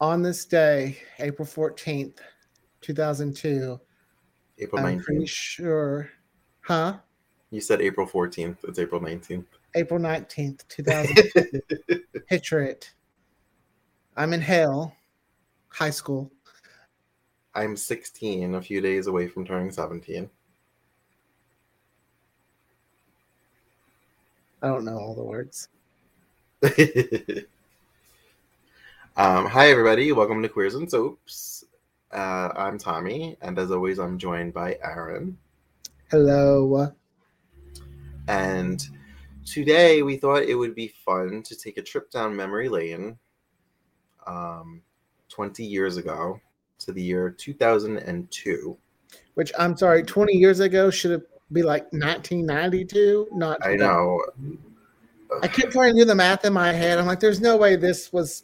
On this day, April 14th, 2002, April 19th. I'm pretty sure, huh? You said April 14th. It's April 19th. April 19th, 2002. Picture it. I'm in Hale High School. I'm 16, a few days away from turning 17. I don't know all the words. Hi, everybody. Welcome to Queers and Soaps. I'm Tommy, and as always, I'm joined by Aaron. Hello. And today, we thought it would be fun to take a trip down memory lane 20 years ago to the year 2002. Which, I'm sorry, 20 years ago should have be like 1992, not I know. I kept trying to do the math in my head. I'm like, there's no way this was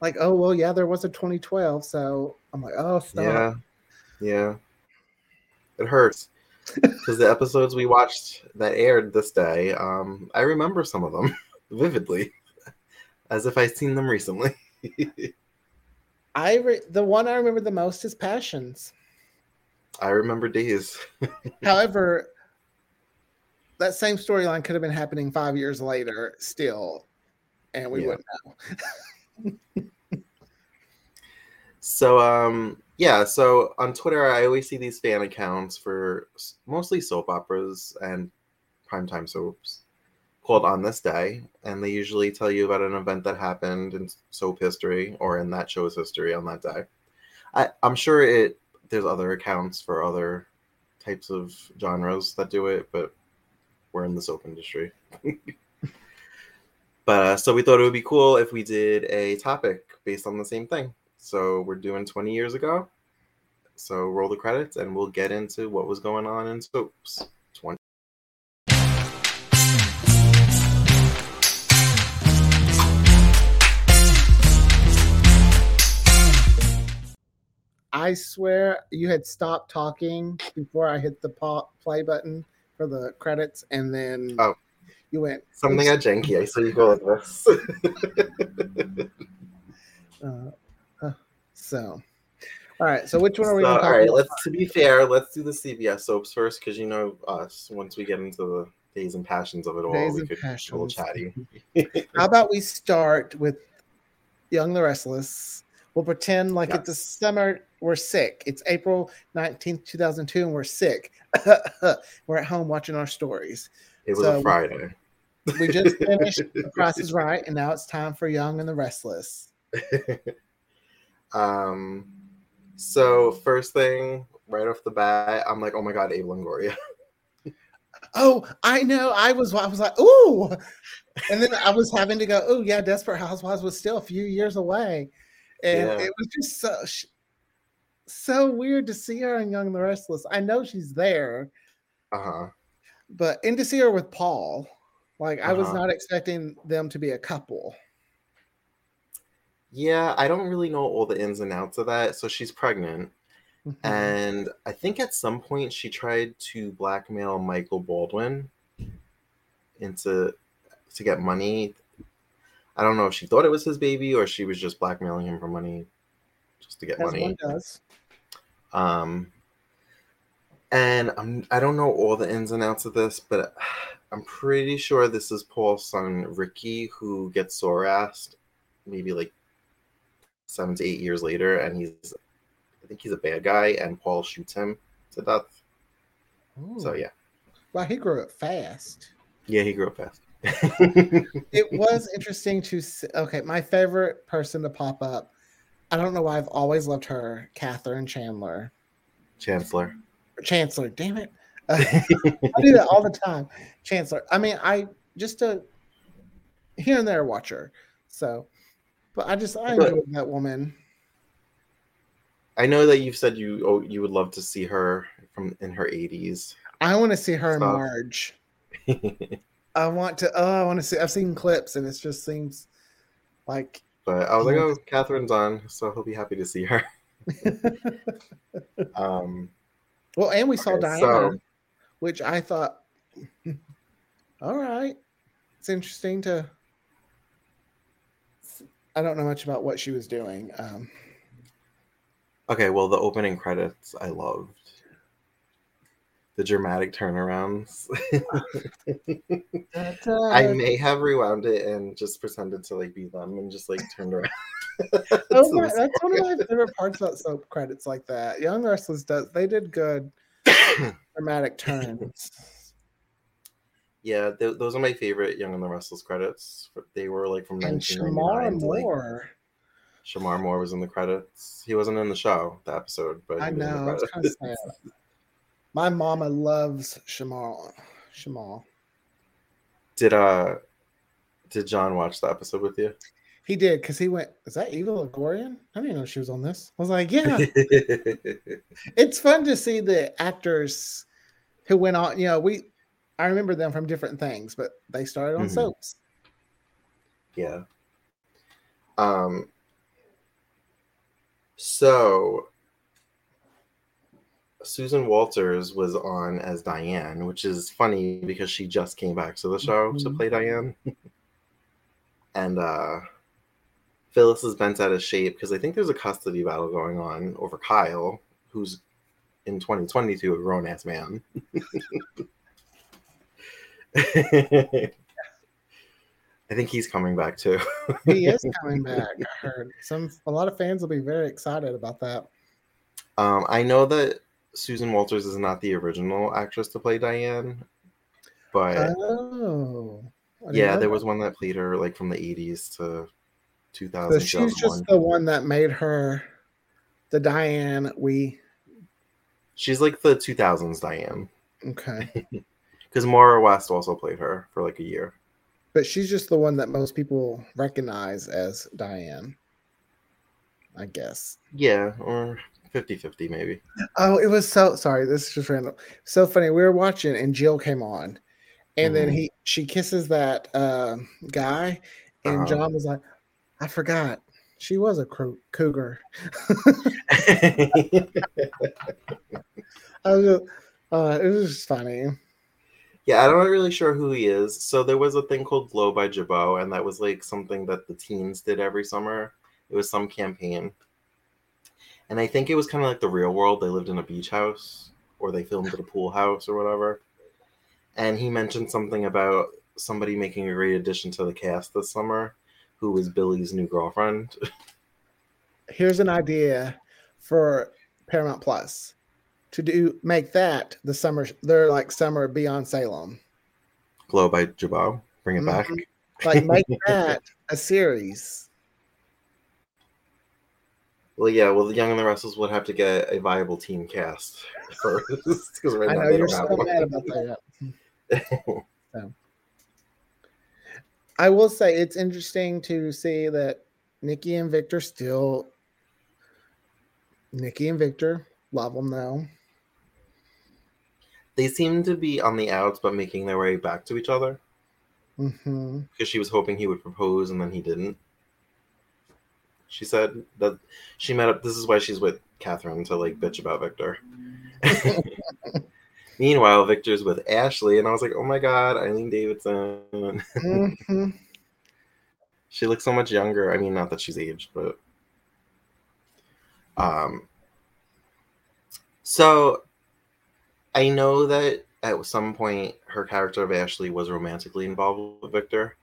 like, oh, well, yeah, there was a 2012. So I'm like, oh, stop. Yeah. It hurts because the episodes we watched that aired this day, I remember some of them vividly as if I'd seen them recently. The one I remember the most is Passions. I remember days. However, that same storyline could have been happening 5 years later still, and we wouldn't know. So, so on Twitter, I always see these fan accounts for mostly soap operas and primetime soaps called On This Day, and they usually tell you about an event that happened in soap history or in that show's history on that day. I'm sure there's other accounts for other types of genres that do it, but we're in the soap industry. So we thought it would be cool if we did a topic based on the same thing. So we're doing 20 years ago. So roll the credits and we'll get into what was going on in soaps. I swear you had stopped talking before I hit the play button for the credits, and then you went... Something got janky. I saw you go like this. All right. So which one are we going to talk about? All right. To be fair, let's do the CBS soaps first, because you know us. Once we get into the days and passions of it all, we could get a little chatty. How about we start with Young and the Restless? We'll pretend like it's the summer... We're sick. It's April 19th, 2002, and we're sick. We're at home watching our stories. It was a Friday. We just finished The Price is Right, and now it's time for Young and the Restless. So first thing, right off the bat, I'm like, oh my God, Eva Longoria. Oh, I know. I was like, ooh. And then I was having to go, oh yeah, Desperate Housewives was still a few years away. And it was just so weird to see her in Young and the Restless. I know she's there, but and to see her with Paul, like I was not expecting them to be a couple. Yeah, I don't really know all the ins and outs of that. So she's pregnant, and I think at some point she tried to blackmail Michael Baldwin to get money. I don't know if she thought it was his baby or she was just blackmailing him for money. Just to get money. One does. And I don't know all the ins and outs of this, but I'm pretty sure this is Paul's son, Ricky, who gets sore-assed maybe like 7 to 8 years later, and I think he's a bad guy, and Paul shoots him to death. Ooh. So, yeah. Well, he grew up fast. Yeah, he grew up fast. It was interesting to see. Okay, my favorite person to pop up, I don't know why I've always loved her, Catherine Chandler. Chancellor, damn it. I do that all the time. Chancellor. I mean, I just a here and there watcher. So, but I enjoyed that woman. I know that you've said you would love to see her in her 80s. I want to see her in Marge. I want to see, I've seen clips and it just seems like, but I was like, oh, Catherine's on, so he'll be happy to see her. And we saw Diana, which I thought, all right, it's interesting to I don't know much about what she was doing. Okay, well, the opening credits I loved. The dramatic turnarounds. I may have rewound it and just pretended to like be them and just like turned around. That's one of my favorite parts about soap credits like that. Young Restless they did good dramatic turns. Yeah, those are my favorite Young and the Restless credits. They were like from 1999. Shamar Moore was in the credits. He wasn't in the show, the episode, but I know. It's kind of sad. My mama loves Shamar. Did John watch the episode with you? He did, because he went, is that Eva Longoria? I didn't know she was on this. I was like, yeah. It's fun to see the actors who went on. You know, I remember them from different things, but they started on soaps. Yeah. So Susan Walters was on as Diane, which is funny because she just came back to the show to play Diane. And Phyllis is bent out of shape because I think there's a custody battle going on over Kyle, who's in 2022 a grown-ass man. I think he's coming back too. He is coming back. I heard a lot of fans will be very excited about that. I know that Susan Walters is not the original actress to play Diane, but there was one that played her like from the 80s to 2000. So she's just the one that made her the Diane. She's like the 2000s Diane. Okay. Because Mara West also played her for like a year. But she's just the one that most people recognize as Diane, I guess. Yeah, or 50-50 maybe. Oh, it was so... Sorry, this is just random. So funny. We were watching and Jill came on. And then she kisses that guy. And John was like, I forgot. She was a cougar. It was just funny. Yeah, I'm not really sure who he is. So there was a thing called Glow by Jabot, and that was like something that the teens did every summer. It was some campaign. And I think it was kind of like the real world. They lived in a beach house, or they filmed at a pool house or whatever. And he mentioned something about somebody making a great addition to the cast this summer, who was Billy's new girlfriend. Here's an idea for Paramount Plus. To make that the summer, they're like summer Beyond Salem. Glow by Jabot, bring it back. Like make that a series. Well, yeah. Well, the Young and the Restless would have to get a viable team cast first. I know you're so mad about that. So. I will say it's interesting to see that Nikki and Victor love them though. They seem to be on the outs, but making their way back to each other. Because she was hoping he would propose, and then he didn't. She said that she met up. This is why she's with Catherine, to like bitch about Victor. Meanwhile, Victor's with Ashley, and I was like, oh my God, Eileen Davidson. She looks so much younger. I mean, not that she's aged, but... So... I know that at some point her character of Ashley was romantically involved with Victor.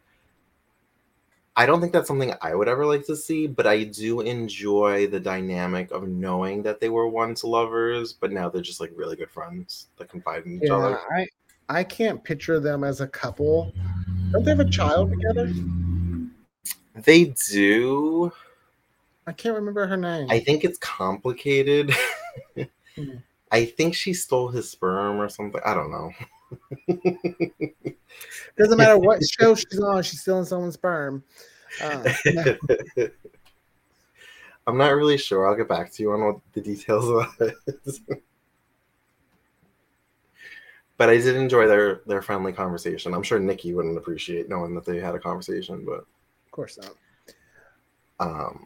I don't think that's something I would ever like to see, but I do enjoy the dynamic of knowing that they were once lovers, but now they're just like really good friends that confide in each other. I can't picture them as a couple. Don't they have a child together? They do. I can't remember her name. I think it's complicated. I think she stole his sperm or something. I don't know. Doesn't matter what show she's on, she's stealing someone's sperm. No. I'm not really sure. I'll get back to you on what the details of that is. But I did enjoy their friendly conversation. I'm sure Nikki wouldn't appreciate knowing that they had a conversation, but of course not.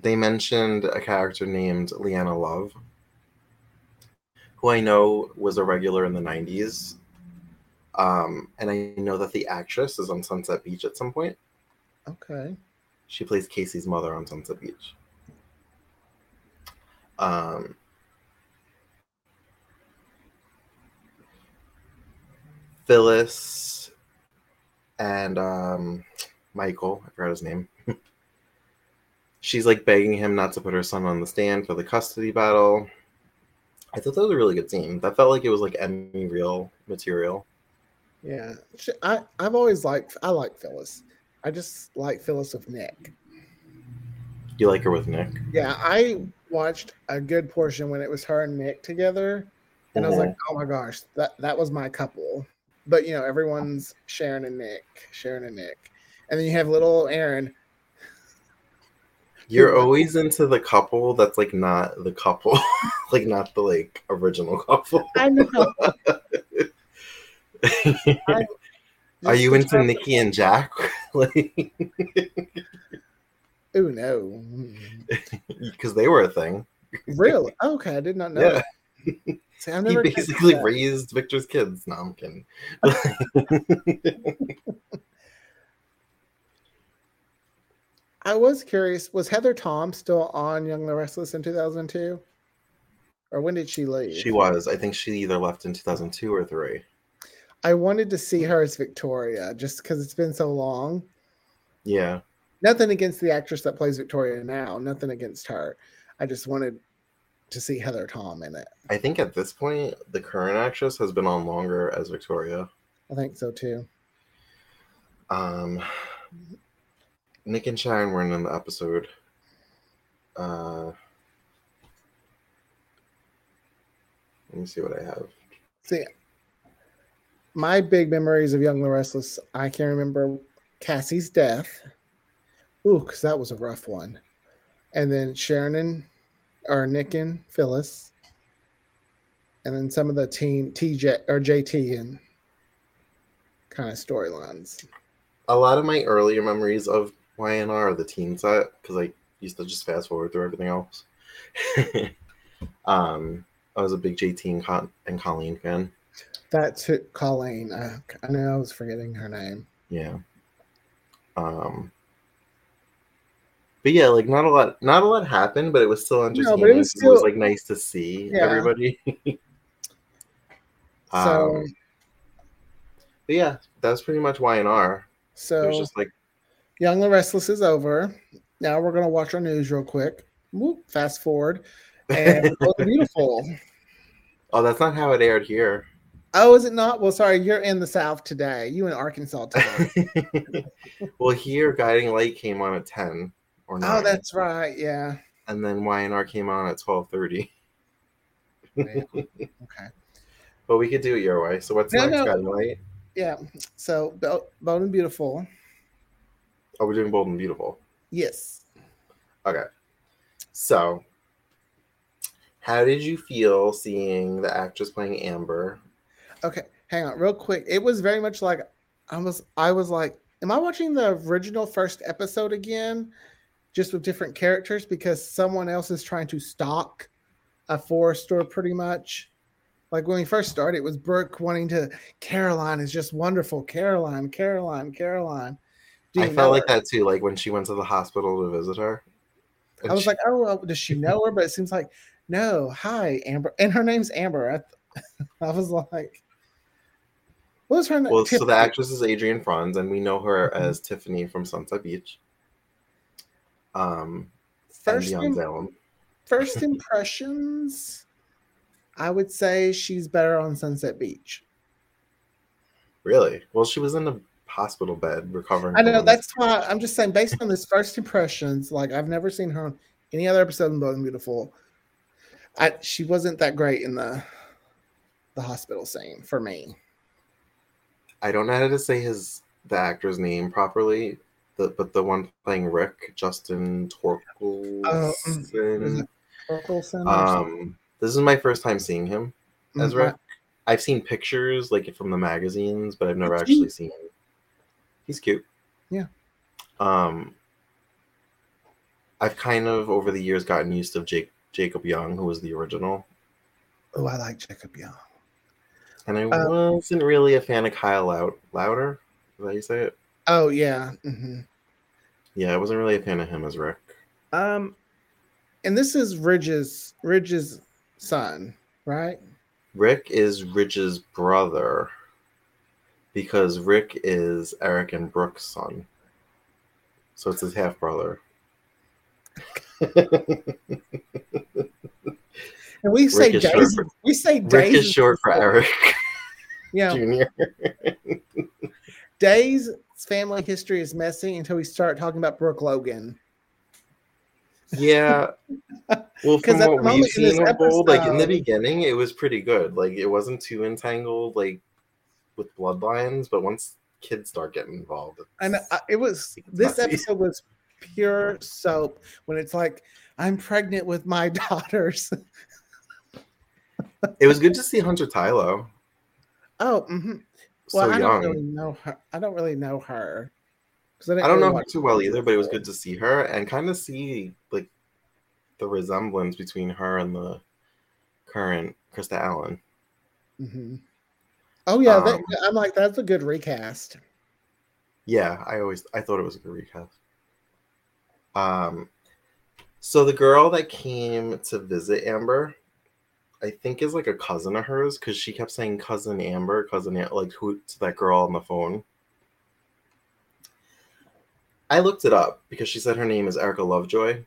They mentioned a character named Leanna Love, who I know was a regular in the 90s. And I know that the actress is on Sunset Beach at some point. Okay. She plays Casey's mother on Sunset Beach. Phyllis and Michael, I forgot his name. She's like begging him not to put her son on the stand for the custody battle. I thought that was a really good scene. That felt like it was like Emmy real material. Yeah, I've always liked, I like Phyllis. I just like Phyllis with Nick. You like her with Nick? Yeah, I watched a good portion when it was her and Nick together, and I was like, oh my gosh, that was my couple. But you know, everyone's Sharon and Nick, and then you have little Aaron. You're always into the couple that's like not the couple, like not the like original couple. I know. Are you into Nikki and Jack? Like, oh no, because they were a thing. Really? Okay, I did not know. Yeah. That. See, I've never, he basically raised Victor's kids. No, I'm kidding. I was curious, was Heather Tom still on Young and the Restless in 2002? Or when did she leave? She was. I think she either left in 2002 or 3. I wanted to see her as Victoria just because it's been so long. Yeah. Nothing against the actress that plays Victoria now. Nothing against her. I just wanted to see Heather Tom in it. I think at this point, the current actress has been on longer as Victoria. I think so, too. Nick and Sharon weren't in the episode. Let me see what I have. See, my big memories of Young and the Restless, I can't remember Cassie's death. Ooh, because that was a rough one. And then Sharon and, or Nick and Phyllis. And then some of the team, TJ or JT and kind of storylines. A lot of my earlier memories of YNR are the teen set because I used to just fast forward through everything else. I was a big JT and Colleen fan. That's who, Colleen. I know I was forgetting her name. Yeah. But yeah, like not a lot happened, but it was still entertaining. No, but it was like nice to see everybody. But yeah, that's pretty much YNR. So it was just like, Young and the Restless is over. Now we're gonna watch our news real quick. Whoop, fast forward, and Beautiful. Oh, that's not how it aired here. Oh, is it not? Well, sorry, you're in the South today. You in Arkansas today. Well, here Guiding Light came on at 10 or 9. Oh, that's right. Yeah. And then YNR came on at 12:30. Okay. But we could do it your way. So what's next, Guiding Light? Yeah. So Bold and Beautiful. Oh, we're doing Bold and Beautiful. Yes. Okay. So, how did you feel seeing the actress playing Amber? Okay, hang on real quick. It was very much like I was like, am I watching the original first episode again? Just with different characters because someone else is trying to stalk a forester pretty much. Like when we first started, it was Brooke wanting to, Caroline is just wonderful. Caroline. I felt like that too, like when she went to the hospital to visit her. I was like, oh, well, does she know her? But it seems like, no, hi, Amber. And her name's Amber. I was like, what was her name? Well, Tiffany. So the actress is Adrienne Franz, and we know her as Tiffany from Sunset Beach. First impressions, I would say she's better on Sunset Beach. Really? Well, she was in a hospital bed recovering. I know, that's why I'm just saying, based on this first impressions, like I've never seen her on any other episode in Bold and Beautiful. She wasn't that great in the hospital scene for me. I don't know how to say the actor's name properly, but the one playing Rick, Justin Torkelson. This is my first time seeing him as Rick. I've seen pictures like from the magazines, but I've never actually seen him. He's cute. Yeah. I've kind of over the years gotten used to Jacob Young, who was the original. Oh, I like Jacob Young. And I wasn't really a fan of Kyle Louder. Is that how you say it? Oh, yeah. Mm-hmm. Yeah, I wasn't really a fan of him as Rick. And this is Ridge's son, right? Rick is Ridge's brother because Rick is Eric and Brooke's son. So it's his half-brother. And we say Daisy. Rick is short for Eric. Yeah. Junior. Day's family history is messy until we start talking about Brooke Logan. Yeah. Well, from what we've seen of Bold, like in the beginning, it was pretty good. Like it wasn't too entangled, like with bloodlines. But once kids start getting involved, this episode was pure soap. When it's like, I'm pregnant with my daughters. It was good to see Hunter Tylo. Oh, mm-hmm. Well, I don't really know her. I don't know her too well either, but it was good to see her and kind of see like the resemblance between her and the current Krista Allen. Mm-hmm. Oh yeah, I'm like, that's a good recast. Yeah, I thought it was a good recast. So the girl that came to visit Amber, I think is like a cousin of hers because she kept saying cousin Amber, like who to that girl on the phone. I looked it up because she said her name is Erica Lovejoy.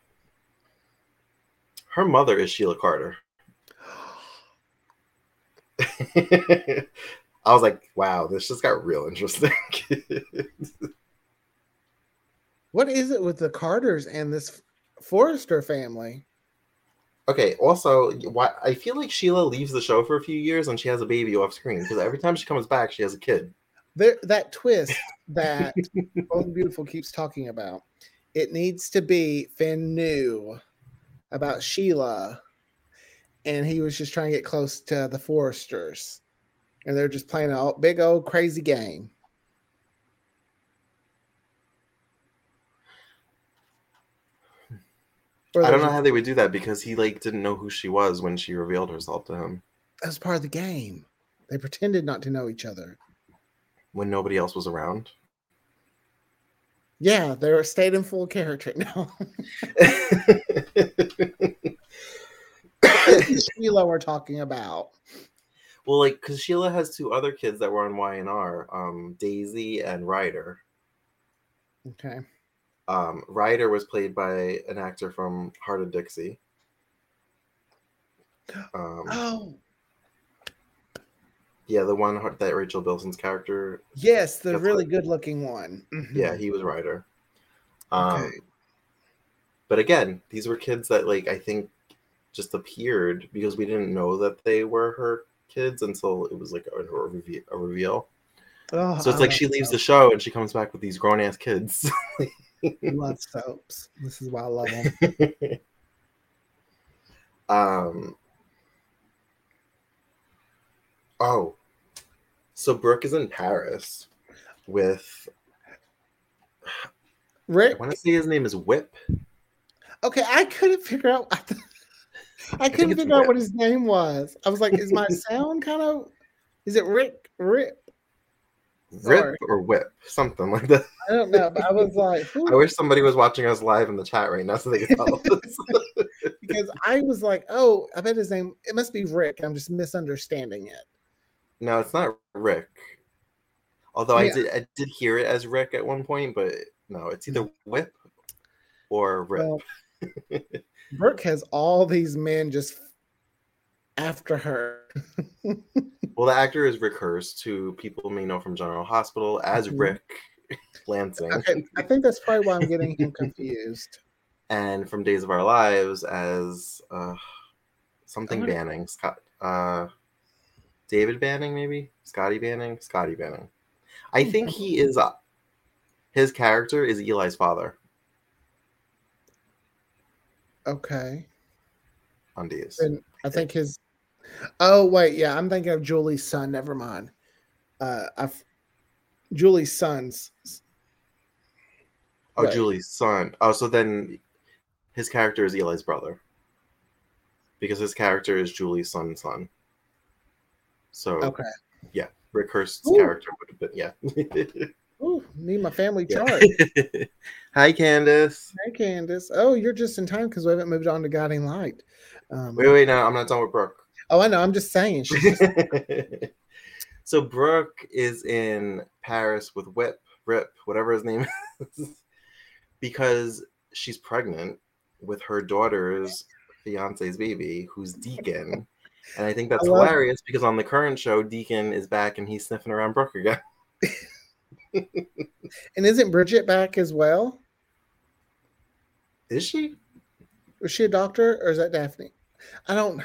Her mother is Sheila Carter. I was like, wow, this just got real interesting. What is it with the Carters and this Forrester family? Okay, also, why I feel like Sheila leaves the show for a few years and she has a baby off screen because every time she comes back, she has a kid. That twist that Bold and Beautiful keeps talking about, it needs to be Finn knew about Sheila and he was just trying to get close to the Forresters and they're just playing a big old crazy game. I don't know how they would do that because he like didn't know who she was when she revealed herself to him. That was part of the game. They pretended not to know each other. When nobody else was around? Yeah, they were stayed in full character now. Sheila we're talking about. Well, like, because Sheila has two other kids that were on Y&R, Daisy and Ryder. Okay. Ryder was played by an actor from Heart of Dixie. Yeah, the one that Rachel Bilson's character. Yes, the really good-looking one. Mm-hmm. Yeah, he was Ryder. Okay. But again, these were kids that like I think just appeared because we didn't know that they were her kids until it was like a reveal. Oh, so it's like she leaves the show and she comes back with these grown-ass kids. I love soaps. This is why I love them. Oh, so Brooke is in Paris with Rick. I want to say his name is Whip. Okay, I couldn't figure out. I couldn't figure out what his name was. I was like, is my sound kind of? Is it Rick? Rip or Whip, something like that. I don't know. But I was like, who? I wish somebody was watching us live in the chat right now so they could follow us. Because I was like, oh, I bet his name, it must be Rick. I'm just misunderstanding it. No, it's not Rick. Although yeah. I did hear it as Rick at one point, but no, it's either Whip or Rip. Well, Brooke has all these men just after her. Well, the actor is Rick Hurst, who people may know from General Hospital as Rick Lansing. Okay, I think that's probably why I'm getting him confused. And from Days of Our Lives as something Banning. David Banning, maybe? Scotty Banning. I think he is... his character is Eli's father. Okay. On Days. And I think his... Oh, wait, yeah, I'm thinking of Julie's son. Never mind. Julie's son's. Oh, right. Julie's son. Oh, so then his character is Eli's brother. Because his character is Julie's son's son. So, okay. Yeah, Rick Hurst's character would have been, yeah. Ooh, need my family chart. Hi, Candace. Hi, Candace. Oh, you're just in time because we haven't moved on to Guiding Light. Wait, no, I'm not done with Brooke. Oh, I know. I'm just saying. So Brooke is in Paris with Rip, whatever his name is, because she's pregnant with her daughter's fiance's baby, who's Deacon. And I think that's hilarious because on the current show, Deacon is back and he's sniffing around Brooke again. And isn't Bridget back as well? Is she? Was she a doctor or is that Daphne? I don't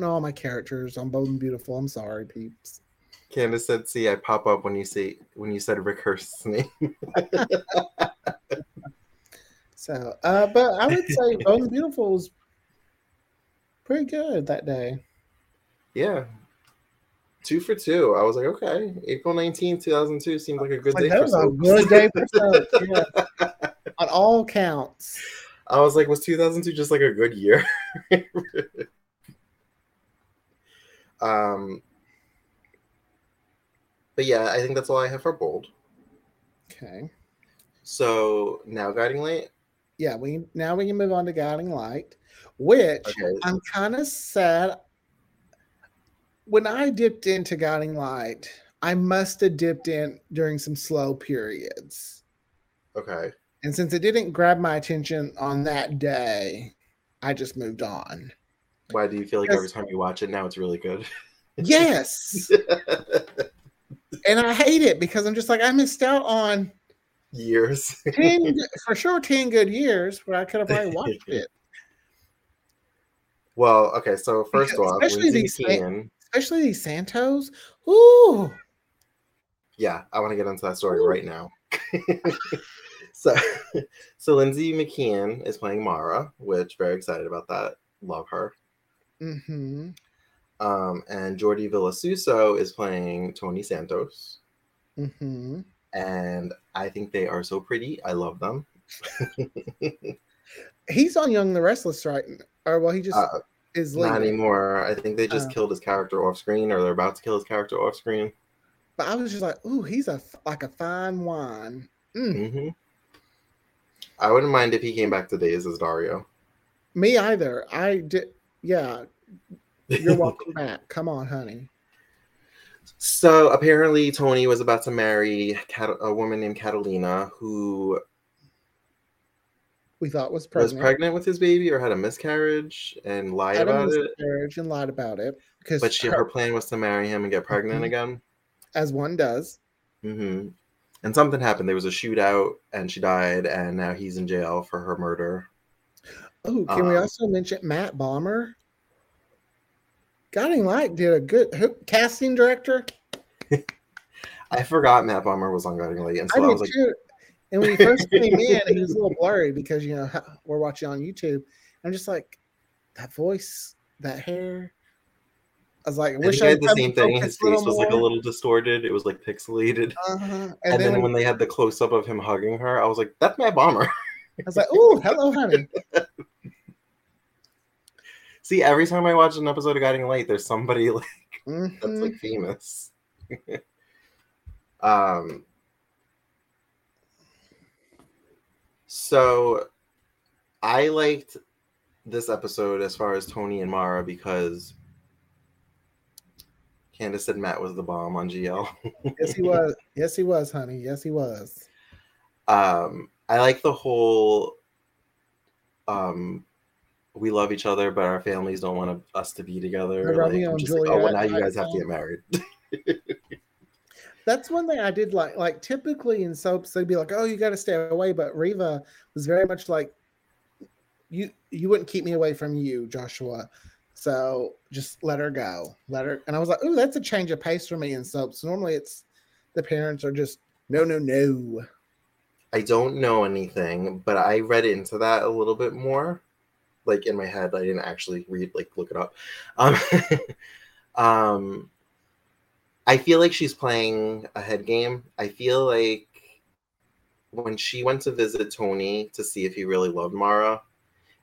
know all my characters on Bold and Beautiful. I'm sorry, peeps. Candace said, "See, I pop up when you said Rick Hurst's name." So, but I would say Bold and Beautiful was pretty good that day. Yeah, 2 for 2. I was like, okay, April 19, 2002 seems like a good day. That was a good day for soap. Yeah. On all counts. I was like, was 2002 just like a good year? But yeah, I think that's all I have for Bold. Okay. So now Guiding Light? Yeah, we can move on to Guiding Light, which okay. I'm kind of sad. When I dipped into Guiding Light, I must have dipped in during some slow periods. Okay. And since it didn't grab my attention on that day, I just moved on. Why do you feel like every time you watch it now it's really good? Yes. And I hate it because I'm just like, I missed out on years. 10 good years where I could have probably watched it. Well, okay, so first off, especially these Santos. Ooh. Yeah, I want to get into that story right now. So Lindsay McKeon is playing Mara, which very excited about that. Love her. Mm-hmm. And Jordi Villasuso is playing Tony Santos. Mm-hmm. And I think they are so pretty. I love them. He's on Young and the Restless, right? Or well, he just is leaving. Not anymore. I think they just killed his character off screen, or they're about to kill his character off screen. But I was just like, ooh, he's like a fine wine. Mm. Mm-hmm. I wouldn't mind if he came back today as Dario. Me either. I did. Yeah. You're welcome back. Come on, honey. So apparently Tony was about to marry a woman named Catalina who we thought was pregnant. Was pregnant with his baby or had a miscarriage and lied about it. But her plan was to marry him and get pregnant again. As one does. Mm-hmm. And something happened. There was a shootout and she died and now he's in jail for her murder. Oh, can we also mention Matt Bomber? Guiding Light did a good casting director. I forgot Matt Bomber was on Guiding Light. And so I was like, too. And when he first came in, he was a little blurry because, you know, we're watching on YouTube. I'm just like, that voice, that hair. I was like, I wish I had the same thing. His face was like a little distorted. It was like pixelated. Uh-huh. And then when they had the close up of him hugging her, I was like, that's Matt Bomber. I was like, ooh, hello, honey. See, every time I watch an episode of Guiding Light, there's somebody like that's like famous. So I liked this episode as far as Tony and Mara because Candace said Matt was the bomb on GL. Yes, he was. Yes, he was, honey. Yes, he was. I like the whole we love each other, but our families don't want us to be together. Now you guys have to get married. That's one thing I did like. Like typically in soaps, they'd be like, "Oh, you got to stay away," but Reva was very much like, "You wouldn't keep me away from you, Joshua." So just let her go, And I was like, "Ooh, that's a change of pace for me in soaps." Normally, it's the parents are just no. I don't know anything, but I read into that a little bit more. Like in my head, I didn't actually look it up. I feel like she's playing a head game. I feel like when she went to visit Tony to see if he really loved Mara,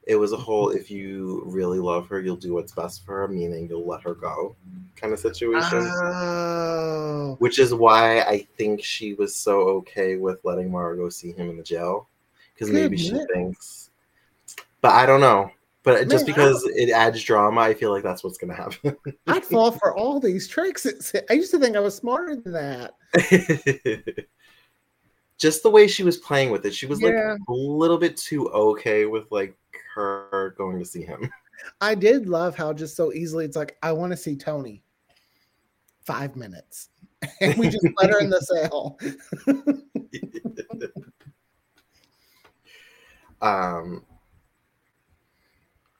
It was a whole, if you really love her, you'll do what's best for her, meaning you'll let her go kind of situation. Oh. Which is why I think she was so okay with letting Mara go see him in the jail. Because maybe she thinks. But I don't know. But just because it adds drama, I feel like that's what's going to happen. I'd fall for all these tricks. I used to think I was smarter than that. Just the way she was playing with it. She was like a little bit too okay with like her going to see him. I did love how just so easily it's like, I want to see Tony. 5 minutes. And we just let her in the cell.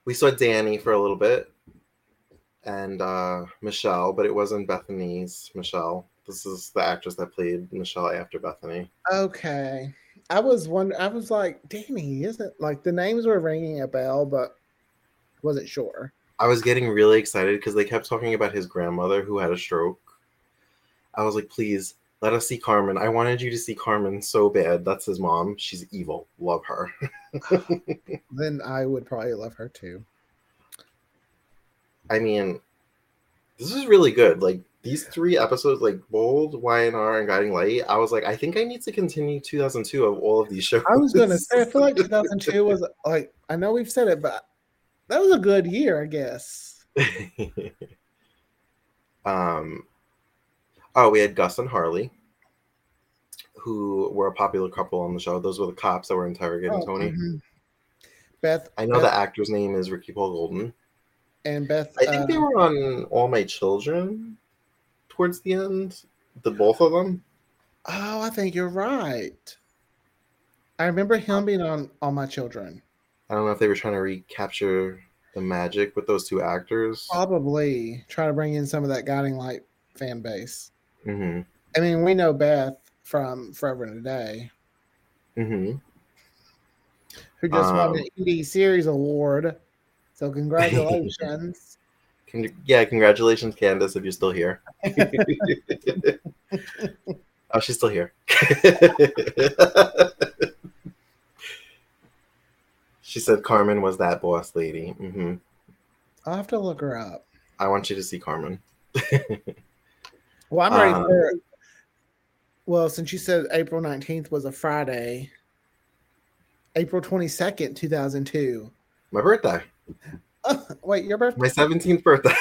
We saw Danny for a little bit and Michelle, but it wasn't Bethany's Michelle. This is the actress that played Michelle after Bethany. Okay. I was like, Danny, isn't like the names were ringing a bell, but wasn't sure. I was getting really excited because they kept talking about his grandmother who had a stroke. I was like, please let us see Carmen. I wanted you to see Carmen so bad. That's his mom. She's evil. Love her. Then I would probably love her too. I mean, this is really good. Like, these 3 episodes, like Bold, Y&R, and Guiding Light, I was like, I think I need to continue 2002 of all of these shows. I was going to say, I feel like 2002 was, like, I know we've said it, but that was a good year, I guess. Oh, we had Gus and Harley, who were a popular couple on the show. Those were the cops that were interrogating Tony. Mm-hmm. Beth, I know the actor's name is Ricky Paul Golden. And Beth, I think they were on All My Children. Towards the end, the both of them. Oh, I think you're right. I remember him being on All My Children. I don't know if they were trying to recapture the magic with those 2 actors. Probably trying to bring in some of that Guiding Light fan base. Mm-hmm. I mean, we know Beth from Forever and a Day, mm-hmm. who just won an indie series award. So congratulations. Yeah, congratulations, Candace, if you're still here. Oh, she's still here. She said Carmen was that boss lady. Mm-hmm. I'll have to look her up. I want you to see Carmen. Well, I'm ready for... Well, since you said April 19th was a Friday, April 22nd, 2002. My birthday. Oh, wait, your birthday? My 17th birthday.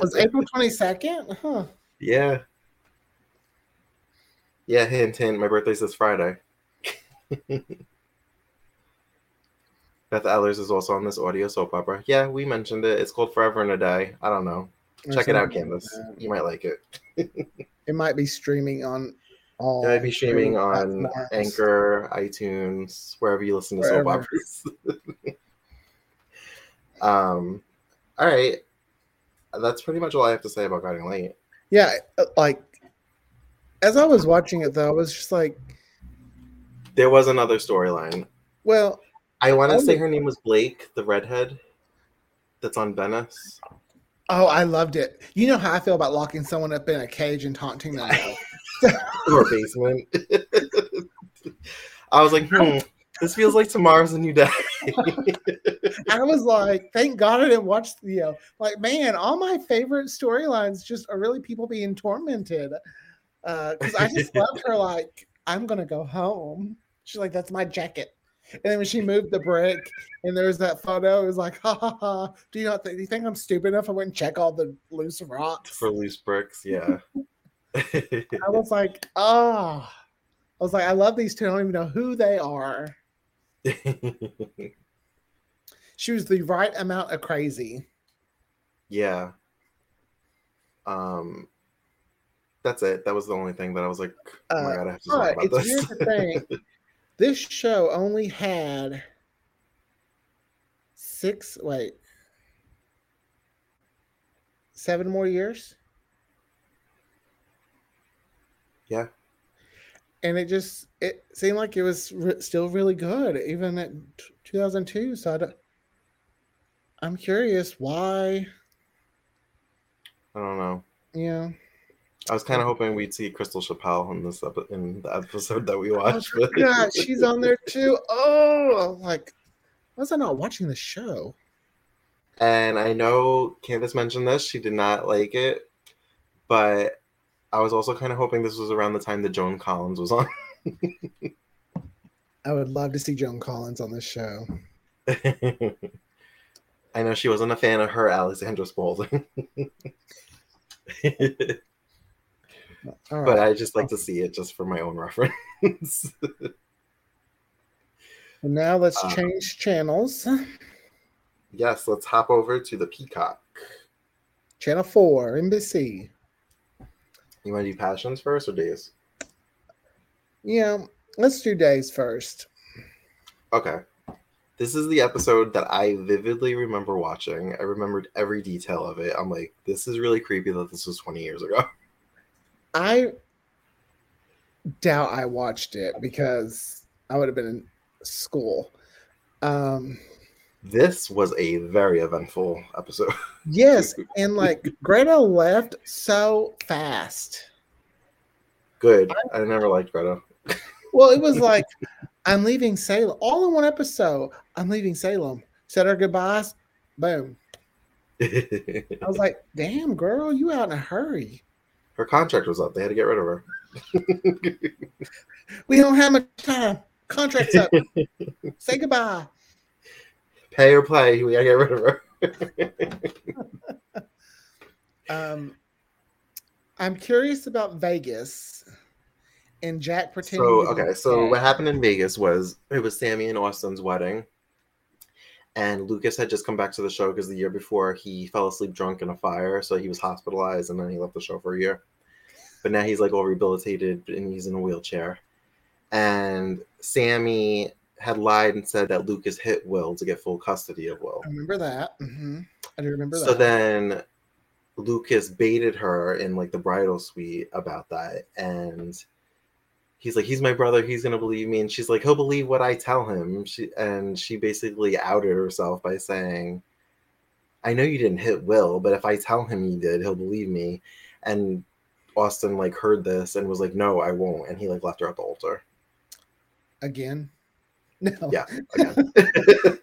Was April 22nd? Huh. Yeah. Yeah, hint, hint. My birthday's this Friday. Beth Ellers is also on this audio soap opera. Yeah, we mentioned it. It's called Forever and a Day. I don't know. Check it out, Candace. Like, you might like it. It might be streaming on all... It might be streaming on Anchor, iTunes, wherever you listen to soap operas. All right. That's pretty much all I have to say about Guiding Light. Yeah. Like, as I was watching it, though, I was just like. There was another storyline. Well, I want to say her name was Blake, the redhead that's on Venice. Oh, I loved it. You know how I feel about locking someone up in a cage and taunting them. Or basement. I was like, This feels like tomorrow's a new day. I was like, thank God I didn't watch the, like, man, all my favorite storylines just are really people being tormented. Because I just love her, like, I'm going to go home. She's like, that's my jacket. And then when she moved the brick and there was that photo, it was like, ha, ha, ha. Do you think I'm stupid enough I wouldn't check all the loose rocks? For loose bricks, yeah. I was like, I love these two. I don't even know who they are. She was the right amount of crazy. Yeah. That's it. That was the only thing that I was like, oh my God, I have to talk about this. Here's the thing. This show only had 7 more years. Yeah. And it seemed like it was still really good, even at 2002. So I'm curious why. I don't know. Yeah. I was kind of hoping we'd see Crystal Chappelle in this in the episode that we watched. Oh, God, she's on there too. Oh, like, was I not watching the show? And I know Candace mentioned this. She did not like it. But I was also kind of hoping this was around the time that Joan Collins was on. I would love to see Joan Collins on this show. I know she wasn't a fan of her Alexandra Spaulding. Right. But I just like to see it just for my own reference. Now let's change channels. Yes, let's hop over to the Peacock. Channel 4, NBC. You want to do Passions first or Days? Yeah, let's do Days first. Okay. This is the episode that I vividly remember watching. I remembered every detail of it. I'm like, this is really creepy that this was 20 years ago. I doubt I watched it because I would have been in school. This was a very eventful episode. Yes, and like Greta left so fast. Good. I never liked Greta. Well, it was like, I'm leaving Salem. All in one episode, I'm leaving Salem. Said our goodbyes. Boom. I was like, damn, girl, you out in a hurry. Her contract was up. They had to get rid of her. We don't have much time. Contract's up. Say goodbye. Pay or play. We got to get rid of her. I'm curious about Vegas. And Jack pretended. So what happened in Vegas was it was Sammy and Austin's wedding, and Lucas had just come back to the show because the year before he fell asleep drunk in a fire, so he was hospitalized, and then he left the show for a year. But now he's like all rehabilitated and he's in a wheelchair. And Sammy had lied and said that Lucas hit Will to get full custody of Will. I remember that. Mm-hmm. I do remember that. So then Lucas baited her in like the bridal suite about that, and he's like, he's my brother. He's going to believe me. And she's like, he'll believe what I tell him. She basically outed herself by saying, I know you didn't hit Will, but if I tell him you did, he'll believe me. And Austin like heard this and was like, no, I won't. And he like left her at the altar. Again? No. Yeah. Again.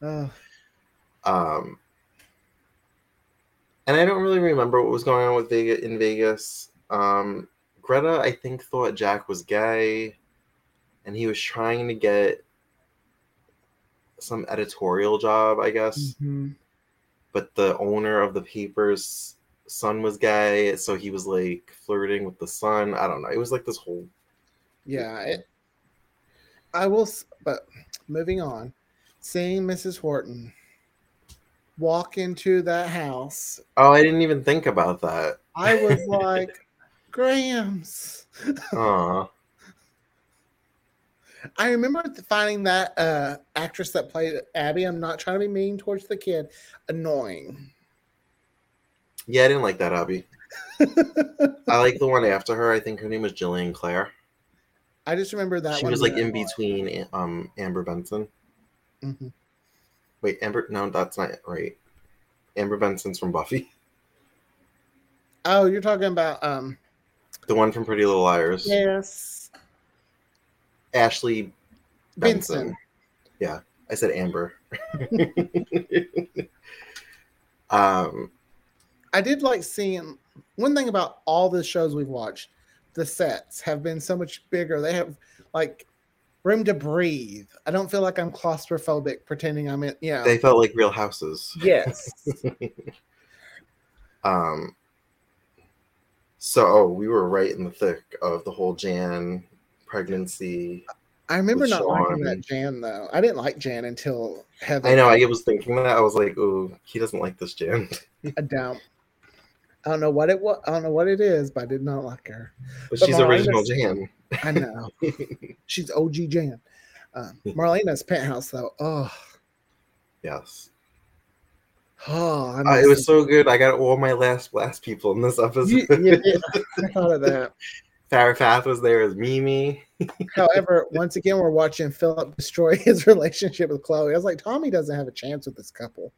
Oh. And I don't really remember what was going on with Vegas in Vegas. Greta, I think, thought Jack was gay, and he was trying to get some editorial job, I guess. Mm-hmm. But the owner of the paper's son was gay, so he was like flirting with the son. I don't know. It was like this whole. Yeah, I will. But moving on, seeing Mrs. Horton walk into that house. Oh, I didn't even think about that. I was like. Grams. Aww. I remember finding that actress that played Abby, I'm not trying to be mean towards the kid, annoying. Yeah, I didn't like that Abby. I like the one after her. I think her name was Jillian Clare. I just remember that she one. She was like in between Amber Benson. Mm-hmm. Wait, Amber? No, that's not right. Amber Benson's from Buffy. Oh, you're talking about... The one from Pretty Little Liars. Yes. Ashley Benson. Yeah, I said Amber. I did like seeing... One thing about all the shows we've watched, the sets have been so much bigger. They have, like, room to breathe. I don't feel like I'm claustrophobic pretending I'm in... Yeah. They felt like real houses. Yes. So we were right in the thick of the whole Jan pregnancy. I remember not liking that Jan, though. I didn't like Jan until Heather. I know. I was thinking that. I was like, ooh, he doesn't like this Jan. I don't. I don't know what it is, but I did not like her. But she's original Jan. I know. She's OG Jan. Marlena's Penthouse, though. Oh. Yes. Oh, it was so good. I got all my last people in this episode. Yeah. I thought of that. Farrah Fath was there as Mimi. However, once again, we're watching Philip destroy his relationship with Chloe. I was like, Tommy doesn't have a chance with this couple.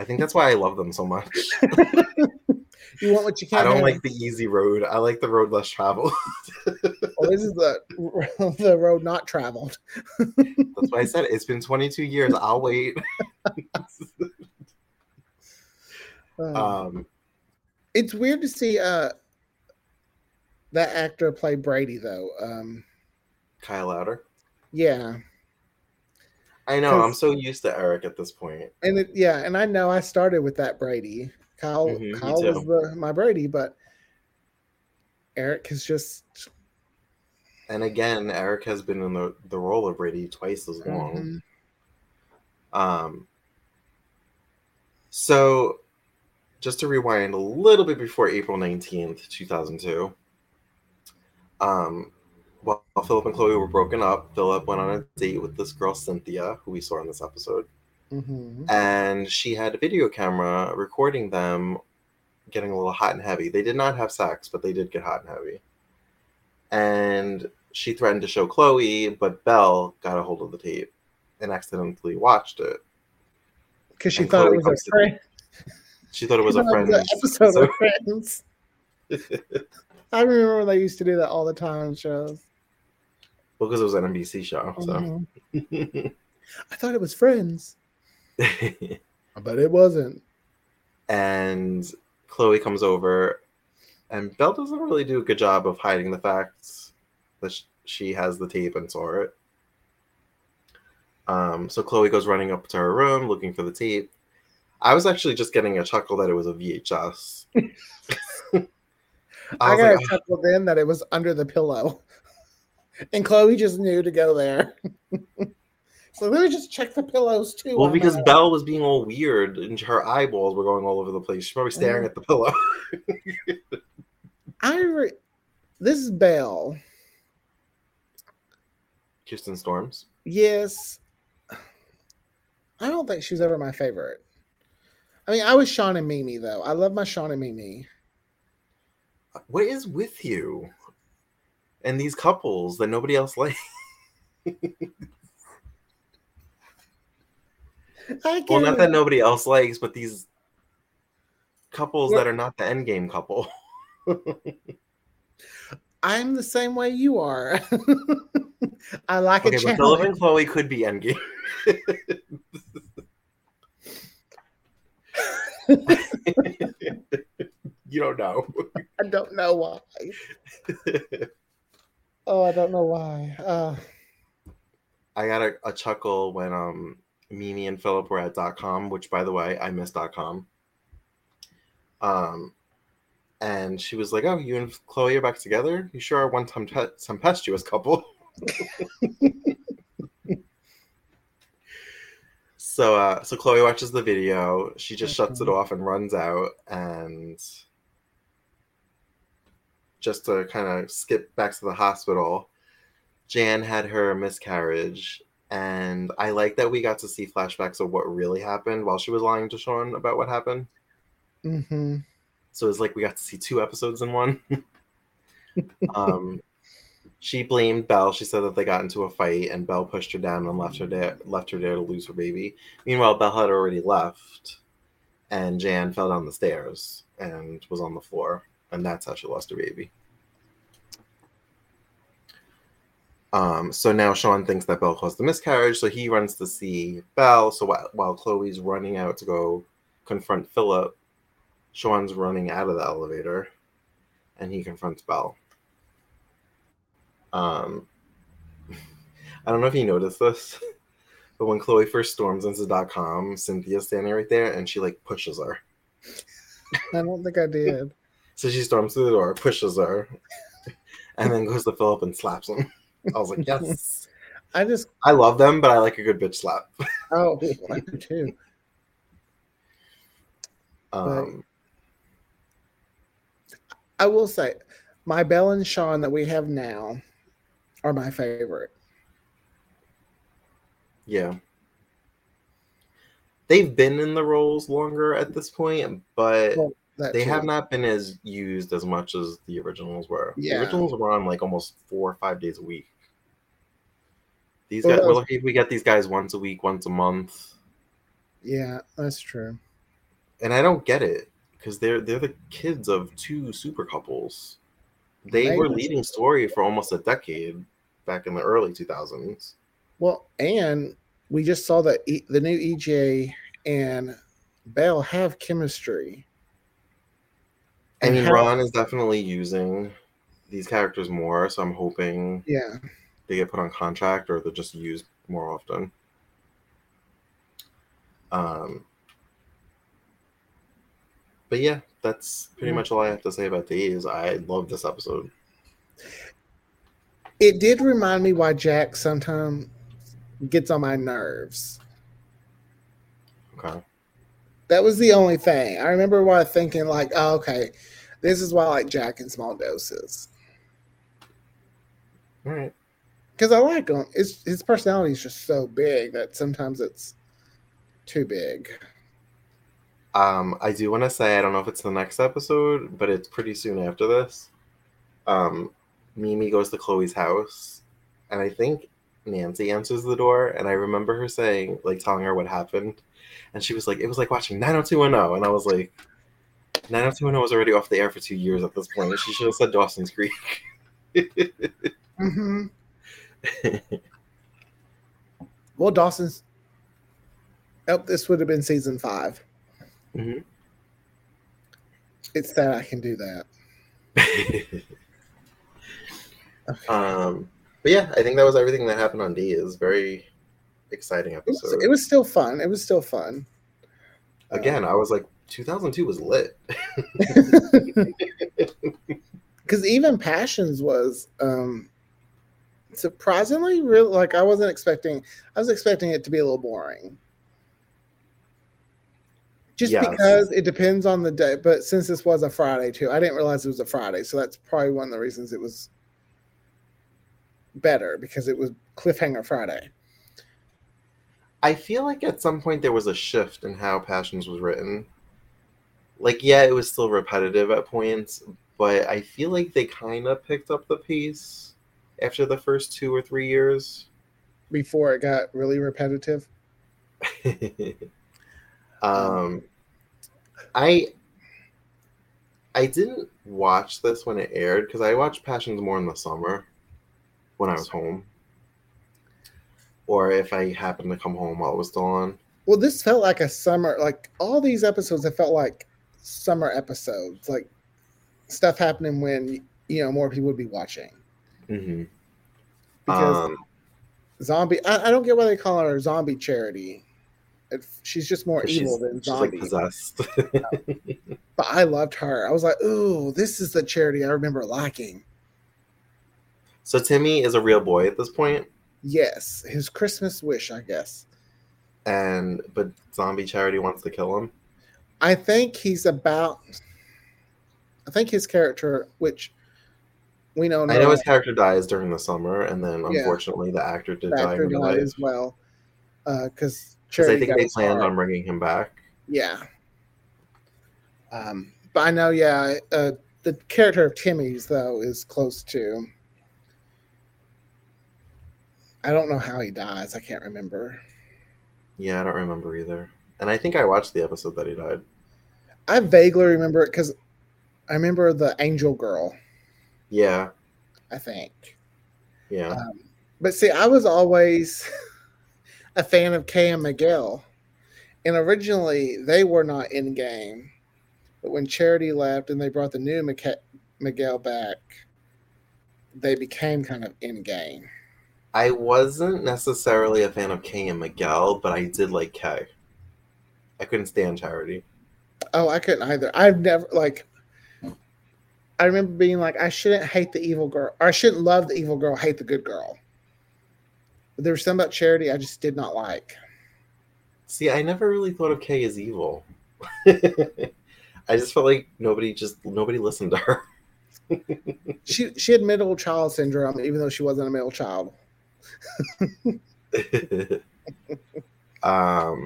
I think that's why I love them so much. You want what you can. I don't handle. Like the easy road. I like the road less traveled. Well, this is the road not traveled. That's why I said it's been 22 years. I'll wait. It's weird to see that actor play Brady, though. Kyle Louder? Yeah. I know. I'm so used to Eric at this point. And and I know I started with that Brady. Kyle was my Brady, but Eric is just... And again, Eric has been in the role of Brady twice as long. Mm-hmm. So... Just to rewind a little bit before April 19th, 2002, while Philip and Chloe were broken up, Philip went on a date with this girl, Cynthia, who we saw in this episode. Mm-hmm. And she had a video camera recording them getting a little hot and heavy. They did not have sex, but they did get hot and heavy. And she threatened to show Chloe, but Belle got a hold of the tape and accidentally watched it. Because she thought it was a prank. She thought it was a friend episode of Friends. I remember when they used to do that all the time on shows. Well, because it was an NBC show. Mm-hmm. So I thought it was Friends, but it wasn't. And Chloe comes over, and Belle doesn't really do a good job of hiding the facts that she has the tape and saw it. So Chloe goes running up to her room looking for the tape. I was actually just getting a chuckle that it was a VHS. I got a chuckle then that it was under the pillow. And Chloe just knew to go there. So let me just check the pillows too. Well, because Belle was being all weird and her eyeballs were going all over the place. She's probably staring at the pillow. This is Belle. Kirsten Storms? Yes. I don't think she's ever my favorite. I mean, I was Sean and Mimi, though. I love my Sean and Mimi. What is with you and these couples that nobody else likes? Well, not that nobody else likes, but these couples that are not the endgame couple. I'm the same way you are. I like a challenge. But Philip and Chloe could be endgame. You don't know. I don't know why. I don't know why. I got a chuckle when Mimi and Philip were at .com, which, by the way, I miss .com. And she was like, "Oh, you and Chloe are back together? You sure are one tempestuous couple." So Chloe watches the video. She just shuts it off and runs out. And just to kind of skip back to the hospital, Jan had her miscarriage. And I like that we got to see flashbacks of what really happened while she was lying to Sean about what happened. Mm-hmm. So it's like we got to see two episodes in one. She blamed Belle. She said that they got into a fight, and Belle pushed her down and left her there to lose her baby. Meanwhile, Belle had already left, and Jan fell down the stairs and was on the floor, and that's how she lost her baby. So now Sean thinks that Belle caused the miscarriage, so he runs to see Belle. So while Chloe's running out to go confront Philip, Sean's running out of the elevator, and he confronts Belle. I don't know if you noticed this, but when Chloe first storms into .com, Cynthia's standing right there, and she pushes her. I don't think I did. So she storms through the door, pushes her, and then goes to Philip and slaps him. I was like, yes. I love them, but I like a good bitch slap. Oh, I do too. I will say, my Belle and Sean that we have now are my favorite. Yeah. They've been in the roles longer at this point, but they have not been as used as much as the originals were. Yeah. The originals were on almost 4 or 5 days a week. These guys, we're lucky if we get these guys once a week, once a month. Yeah, that's true. And I don't get it. because they're the kids of two super couples. They were leading story for almost a decade back in the early 2000s. Well, and we just saw that the new EJ and Belle have chemistry. And Ron is definitely using these characters more, so I'm hoping they get put on contract or they're just used more often. But yeah, that's pretty much all I have to say about these. I love this episode. It did remind me why Jack sometimes gets on my nerves. Okay. That was the only thing. I remember why thinking like, oh, okay, this is why I like Jack in small doses. All right. Because I like him. His personality is just so big that sometimes it's too big. I do want to say, I don't know if it's the next episode, but it's pretty soon after this. Mimi goes to Chloe's house, and I think Nancy answers the door, and I remember her saying, like, telling her what happened, and she was like, it was like watching 90210, and I was like, 90210 was already off the air for 2 years at this point. She should have said Dawson's Creek. Mm-hmm. Well, Dawson's... Oh, this would have been season 5. Mm-hmm. It's that I can do that. Okay. But yeah, I think that was everything that happened on D. It was a very exciting episode. It was still fun. It was still fun. Again, I was like, 2002 was lit. Because even Passions was surprisingly real. Like, I was expecting it to be a little boring. Because it depends on the day. But since this was a Friday, too, I didn't realize it was a Friday. So that's probably one of the reasons it was better, because it was Cliffhanger Friday. I feel like at some point there was a shift in how Passions was written. Like, yeah, it was still repetitive at points, but I feel like they kind of picked up the pace after the first 2 or 3 years. Before it got really repetitive? I didn't watch this when it aired because I watched Passions more in the summer when I was home, or if I happened to come home while it was still on. Well, this felt like a summer, like all these episodes, it felt like summer episodes, like stuff happening when, you know, more people would be watching. Mm-hmm. Because I don't get why they call her Zombie Charity. She's just more evil than zombie. She's like possessed. But I loved her. I was like, ooh, this is the Charity I remember liking. So Timmy is a real boy at this point? Yes. His Christmas wish, I guess. But Zombie Charity wants to kill him? I think his character, which we know now. I know his character dies during the summer, and then unfortunately the actor did die in life as well. Because I think they planned on bringing him back. Yeah. But I know, the character of Timmy's, though, is close to... I don't know how he dies. I can't remember. Yeah, I don't remember either. And I think I watched the episode that he died. I vaguely remember it because I remember the angel girl. Yeah. I think. Yeah. But see, I was always... a fan of Kay and Miguel, and originally they were not in game, but when Charity left and they brought the new Miguel back, they became kind of in game. I wasn't necessarily a fan of Kay and Miguel, but I did like Kay. I couldn't stand Charity. Oh, I couldn't either. I remember being like, I shouldn't hate the evil girl, or I shouldn't love the evil girl, hate the good girl. But there was something about Charity I just did not like. See, I never really thought of Kay as evil. I just felt like nobody listened to her. She had middle child syndrome, even though she wasn't a middle child. But I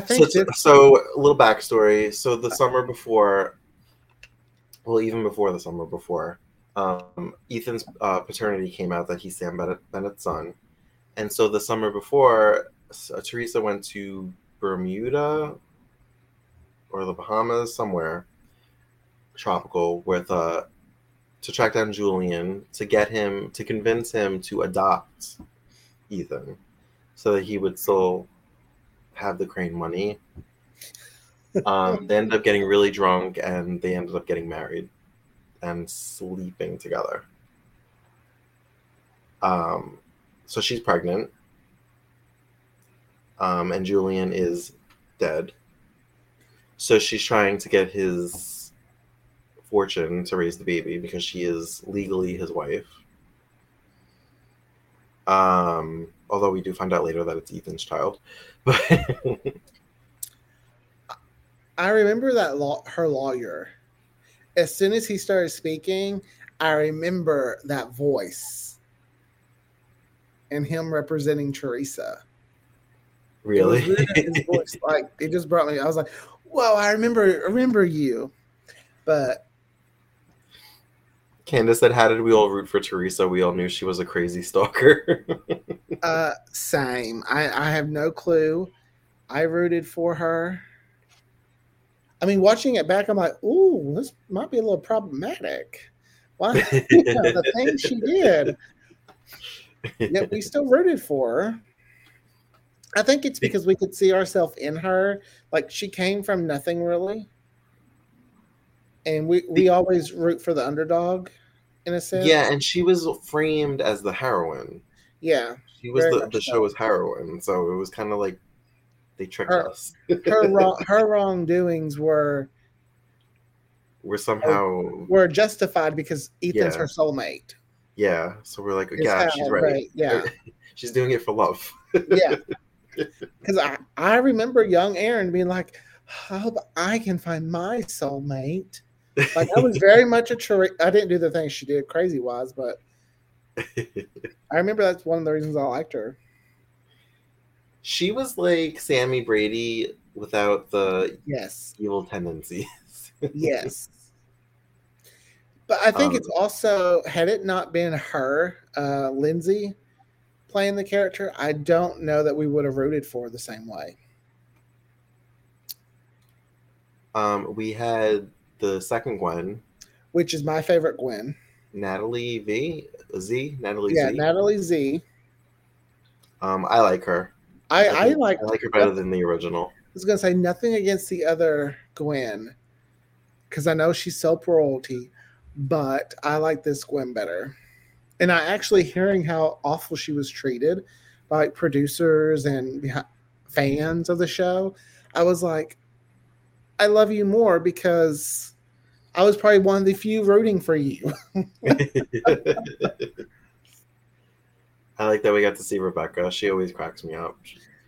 think so. A little backstory. So the summer before, well, even before the summer before. Ethan's paternity came out that he's Sam Bennett's son. And so the summer before, Teresa went to Bermuda or the Bahamas, somewhere tropical, with to track down Julian, to get him, to convince him to adopt Ethan so that he would still have the Crane money. They ended up getting really drunk and they ended up getting married and sleeping together. So she's pregnant. And Julian is dead. So she's trying to get his fortune to raise the baby because she is legally his wife. Although we do find out later that it's Ethan's child. But I remember that her lawyer. As soon as he started speaking, I remember that voice and him representing Teresa. Really? His voice, like, it just brought me. I was like, "Whoa!" I remember you. But Candace said, "How did we all root for Teresa? We all knew she was a crazy stalker." Same. I have no clue. I rooted for her. I mean, watching it back, I'm like, "Ooh, this might be a little problematic." Why? The things she did. Yet we still rooted for her. I think it's because we could see ourselves in her. Like, she came from nothing, really. And we always root for the underdog, in a sense. Yeah, and she was framed as the heroine. Yeah. She was the show's heroine, so it was kind of like they tricked us. Her wrongdoings were somehow... were justified because Ethan's her soulmate. Yeah, so we're like, yeah, she's right. Yeah. She's doing it for love. Yeah. Because I remember young Aaron being like, I hope I can find my soulmate. Like, I was very much I didn't do the things she did crazy-wise, but I remember that's one of the reasons I liked her. She was like Sammy Brady without the evil tendencies. Yes. But I think it's also, had it not been her, Lindsay, playing the character, I don't know that we would have rooted for the same way. We had the second Gwen, which is my favorite Gwen, Natalie Z. Natalie Z. I like her. I like her better than the original. I was gonna say, nothing against the other Gwen, because I know she's so royalty, but I like this Gwen better. And I actually, hearing how awful she was treated by producers and fans of the show, I was like, I love you more because I was probably one of the few rooting for you. I like that we got to see Rebecca. She always cracks me up.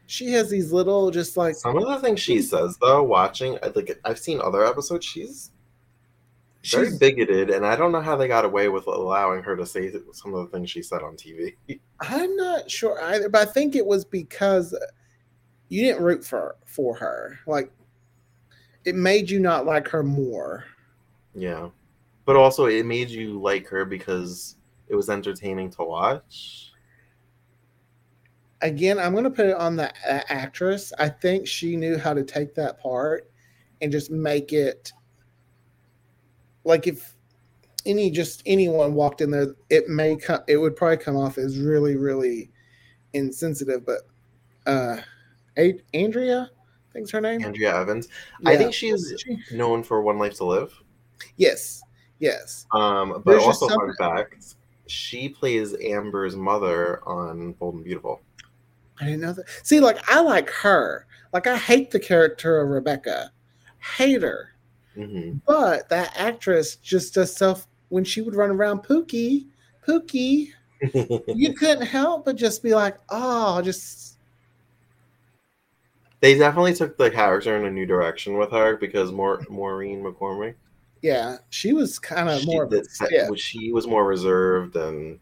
She has these little, just like... Some of the things she says, though, watching, like, I've seen other episodes, she's very bigoted, and I don't know how they got away with allowing her to say some of the things she said on TV. I'm not sure either, but I think it was because you didn't root for her. Like, it made you not like her more. Yeah. But also, it made you like her because it was entertaining to watch. Again, I'm going to put it on the actress. I think she knew how to take that part and just make it... Like, if anyone walked in there, it would probably come off as really, really insensitive. But Andrea, I think's her name. Andrea Evans. Yeah. I think she's known for One Life to Live. Yes. But there's also, fun fact, she plays Amber's mother on Bold and Beautiful. I didn't know that. See, like, I like her. Like, I hate the character of Rebecca. Hate her. Mm-hmm. But that actress just does stuff when she would run around, Pookie, you couldn't help but just be like, oh, just. They definitely took the character in a new direction with her, because Maureen McCormick. Yeah, she was kind of more. She was more reserved, and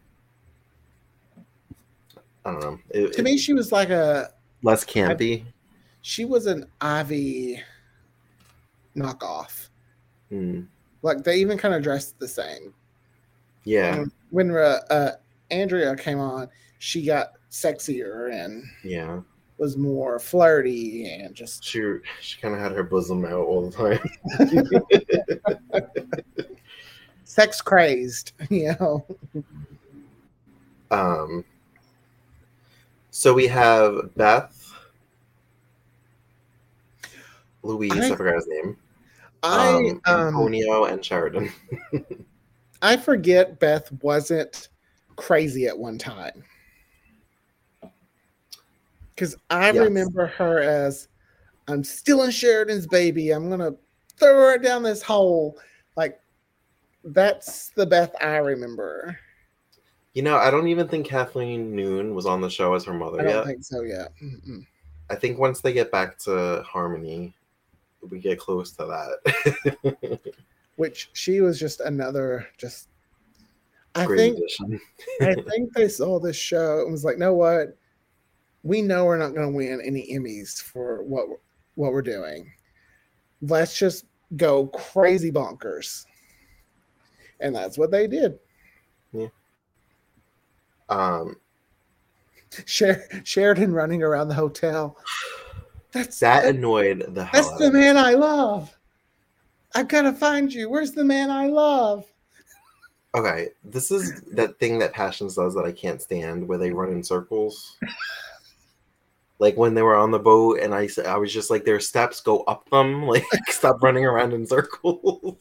I don't know. To me, she was like a less campy. She was an Ivy knockoff. Like, they even kind of dressed the same. Yeah. And when Andrea came on, she got sexier and was more flirty and just she kind of had her bosom out all the time. Sex crazed, you know. So we have Beth, Luis, I forgot his name. Antonio and Sheridan. I forget Beth wasn't crazy at one time. Because I remember her as, I'm stealing Sheridan's baby. I'm going to throw her down this hole. Like, that's the Beth I remember. You know, I don't even think Kathleen Noon was on the show as her mother yet. I don't think so yet. Mm-mm. I think once they get back to Harmony, we get close to that. Which she was just another, just... I think they saw this show and was like, you know what? We know we're not going to win any Emmys for what we're doing. Let's just go crazy bonkers. And that's what they did. Yeah. Sheridan running around the hotel. That annoyed the hell out of me. That's the man I love. I've got to find you. Where's the man I love? Okay, this is that thing that Passions does that I can't stand, where they run in circles. Like when they were on the boat, and I was just like, their steps go up them. Like, stop running around in circles.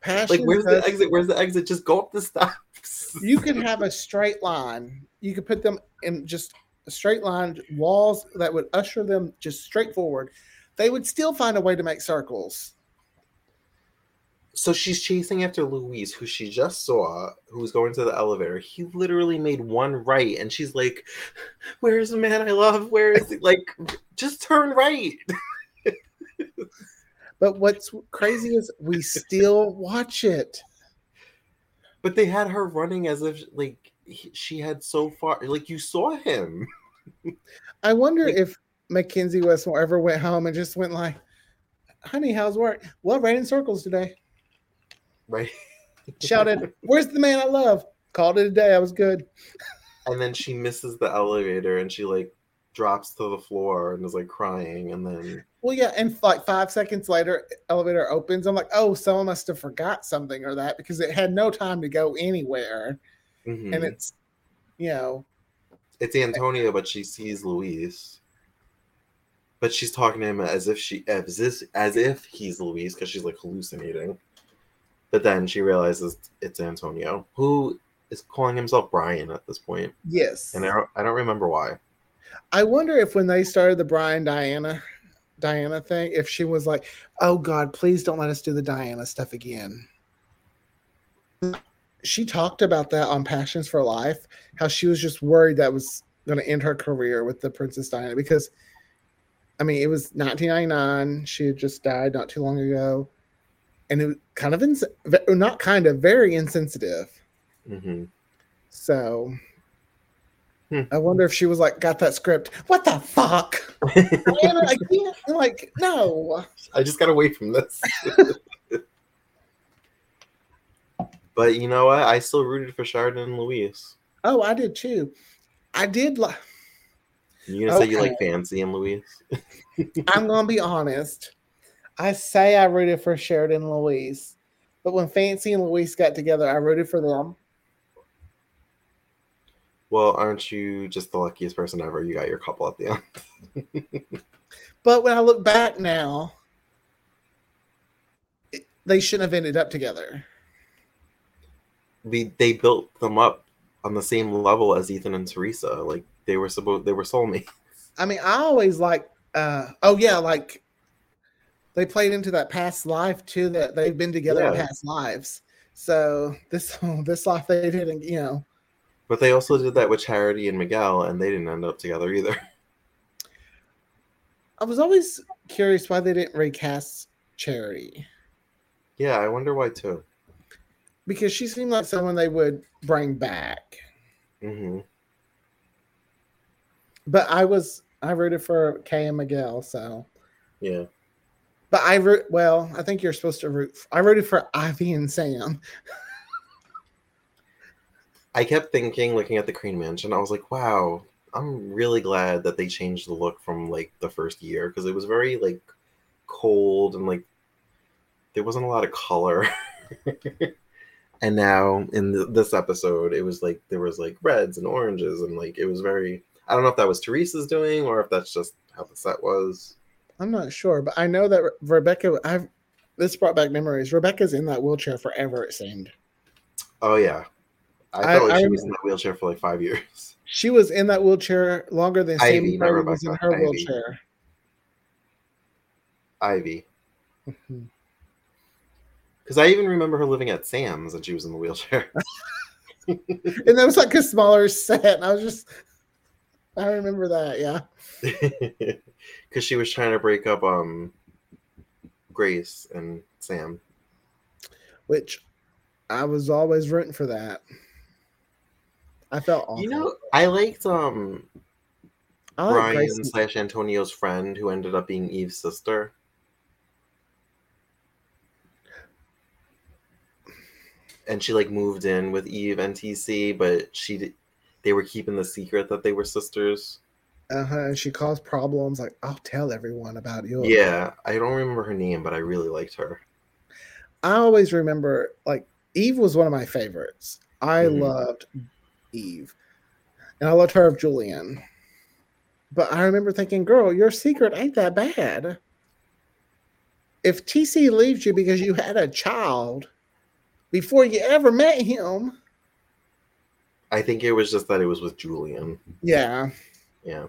Passion, like, where's the exit? Where's the exit? Just go up the steps. You can have a straight line. You could put them in just a straight line, walls that would usher them just straight forward. They would still find a way to make circles. So she's chasing after Louise, who she just saw, who was going to the elevator. He literally made one right, and she's like, where is the man I love? Where is he? Like, just turn right. But what's crazy is we still watch it. But they had her running as if, like, she had so far. Like, you saw him. I wonder if Mackenzie Westmore ever went home and just went like, honey, how's work? Well, ran in circles today. Right. Shouted, where's the man I love? Called it a day. I was good. And then she misses the elevator and she like drops to the floor and is like crying. And then, well, yeah. And like 5 seconds later, elevator opens. I'm like, oh, someone must have forgot something or that, because it had no time to go anywhere. Mm-hmm. And it's, you know, it's Antonia, but she sees Louise. But she's talking to him as if he's Louise, because she's like hallucinating. But then she realizes it's Antonio, who is calling himself Brian at this point. Yes. And I don't remember why. I wonder if when they started the Brian Diana thing, if she was like, oh God, please don't let us do the Diana stuff again. She talked about that on Passions for Life, how she was just worried that was going to end her career with the Princess Diana, because, I mean, it was 1999. She had just died not too long ago. And it was kind of, very insensitive. Mm-hmm. So I wonder if she was like, got that script. What the fuck? I can't, like, no. I just got away from this. But you know what? I still rooted for Sheridan and Louise. Oh, I did too. I did like. You're going to say you like Fancy and Louise? I'm going to be honest. I say I rooted for Sheridan and Louise, but when Fancy and Louise got together, I rooted for them. Well, aren't you just the luckiest person ever? You got your couple at the end. But when I look back now, they shouldn't have ended up together. They built them up on the same level as Ethan and Teresa. Like, they were soulmates. I mean, I always like, like, they played into that past life too, that they've been together in past lives. So this life they didn't, you know. But they also did that with Charity and Miguel, and they didn't end up together either. I was always curious why they didn't recast Charity. Yeah, I wonder why too. Because she seemed like someone they would bring back. Mm-hmm. But I rooted for Kay and Miguel, so. Yeah. But I think you're supposed to root. I rooted for Ivy and Sam. I kept thinking, looking at the Green Mansion, I was like, wow, I'm really glad that they changed the look from like the first year, because it was very like cold and like there wasn't a lot of color. And now in this episode, it was like there was like reds and oranges and like it was very. I don't know if that was Teresa's doing or if that's just how the set was. I'm not sure, but I know that Rebecca. This brought back memories. Rebecca's in that wheelchair forever, it seemed. Oh yeah, I felt like she was in that wheelchair for like 5 years. She was in that wheelchair longer than Ivy was in her wheelchair. Ivy. Mm-hmm. Because I even remember her living at Sam's and she was in the wheelchair. And that was like a smaller set. And I remember that, yeah. Because she was trying to break up Grace and Sam. Which I was always rooting for that. I felt awful. You know, I liked Brian / Antonio's friend who ended up being Eve's sister. And she like moved in with Eve and TC, but they were keeping the secret that they were sisters. And she caused problems. Like, I'll tell everyone about you. Yeah, I don't remember her name, but I really liked her. I always remember like Eve was one of my favorites. I loved Eve, and I loved her of Julian. But I remember thinking, "Girl, your secret ain't that bad. If TC leaves you because you had a child." Before you ever met him. I think it was just that it was with Julian. Yeah. Yeah.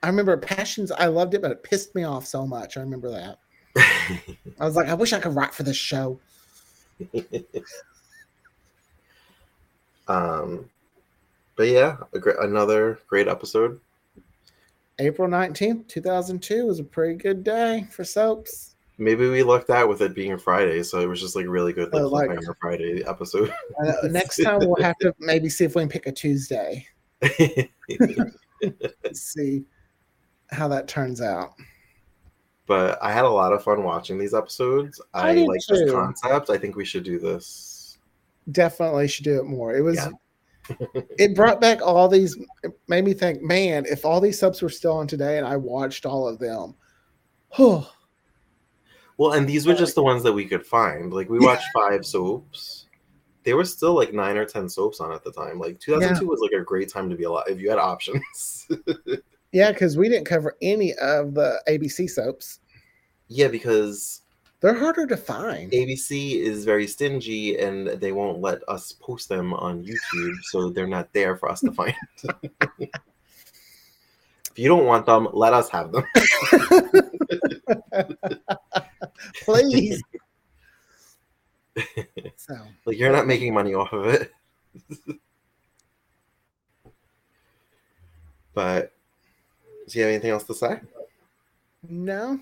I remember Passions. I loved it, but it pissed me off so much. I remember that. I was like, I wish I could write for this show. But yeah, another great episode. April 19th, 2002 was a pretty good day for soaps. Maybe we lucked out with it being a Friday, so it was just like really good like a Friday episode. Next time we'll have to maybe see if we can pick a Tuesday. Let's see how that turns out. But I had a lot of fun watching these episodes. I like this concept. I think we should do this. Definitely should do it more. It was. Yeah. It brought back all these. It made me think, man, if all these subs were still on today and I watched all of them, oh. Well, and these were just the ones that we could find. Like, we watched 5 soaps. There were still, like, 9 or 10 soaps on at the time. Like, 2002 was, like, a great time to be alive if you had options. Yeah, because we didn't cover any of the ABC soaps. Yeah, because... they're harder to find. ABC is very stingy, and they won't let us post them on YouTube, so they're not there for us to find. If you don't want them, let us have them. Please. So. Like, you're not making money off of it. But do you have anything else to say? No.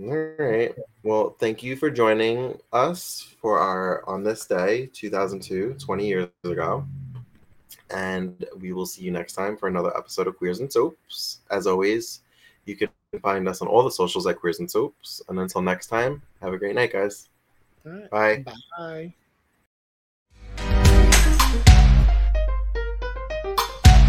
All right. Well, thank you for joining us for our On This Day, 2002, 20 years ago. And we will see you next time for another episode of Queers and Soaps. As always, you can find us on all the socials at Queers and Soaps. And until next time, have a great night, guys. All right. Bye. Bye.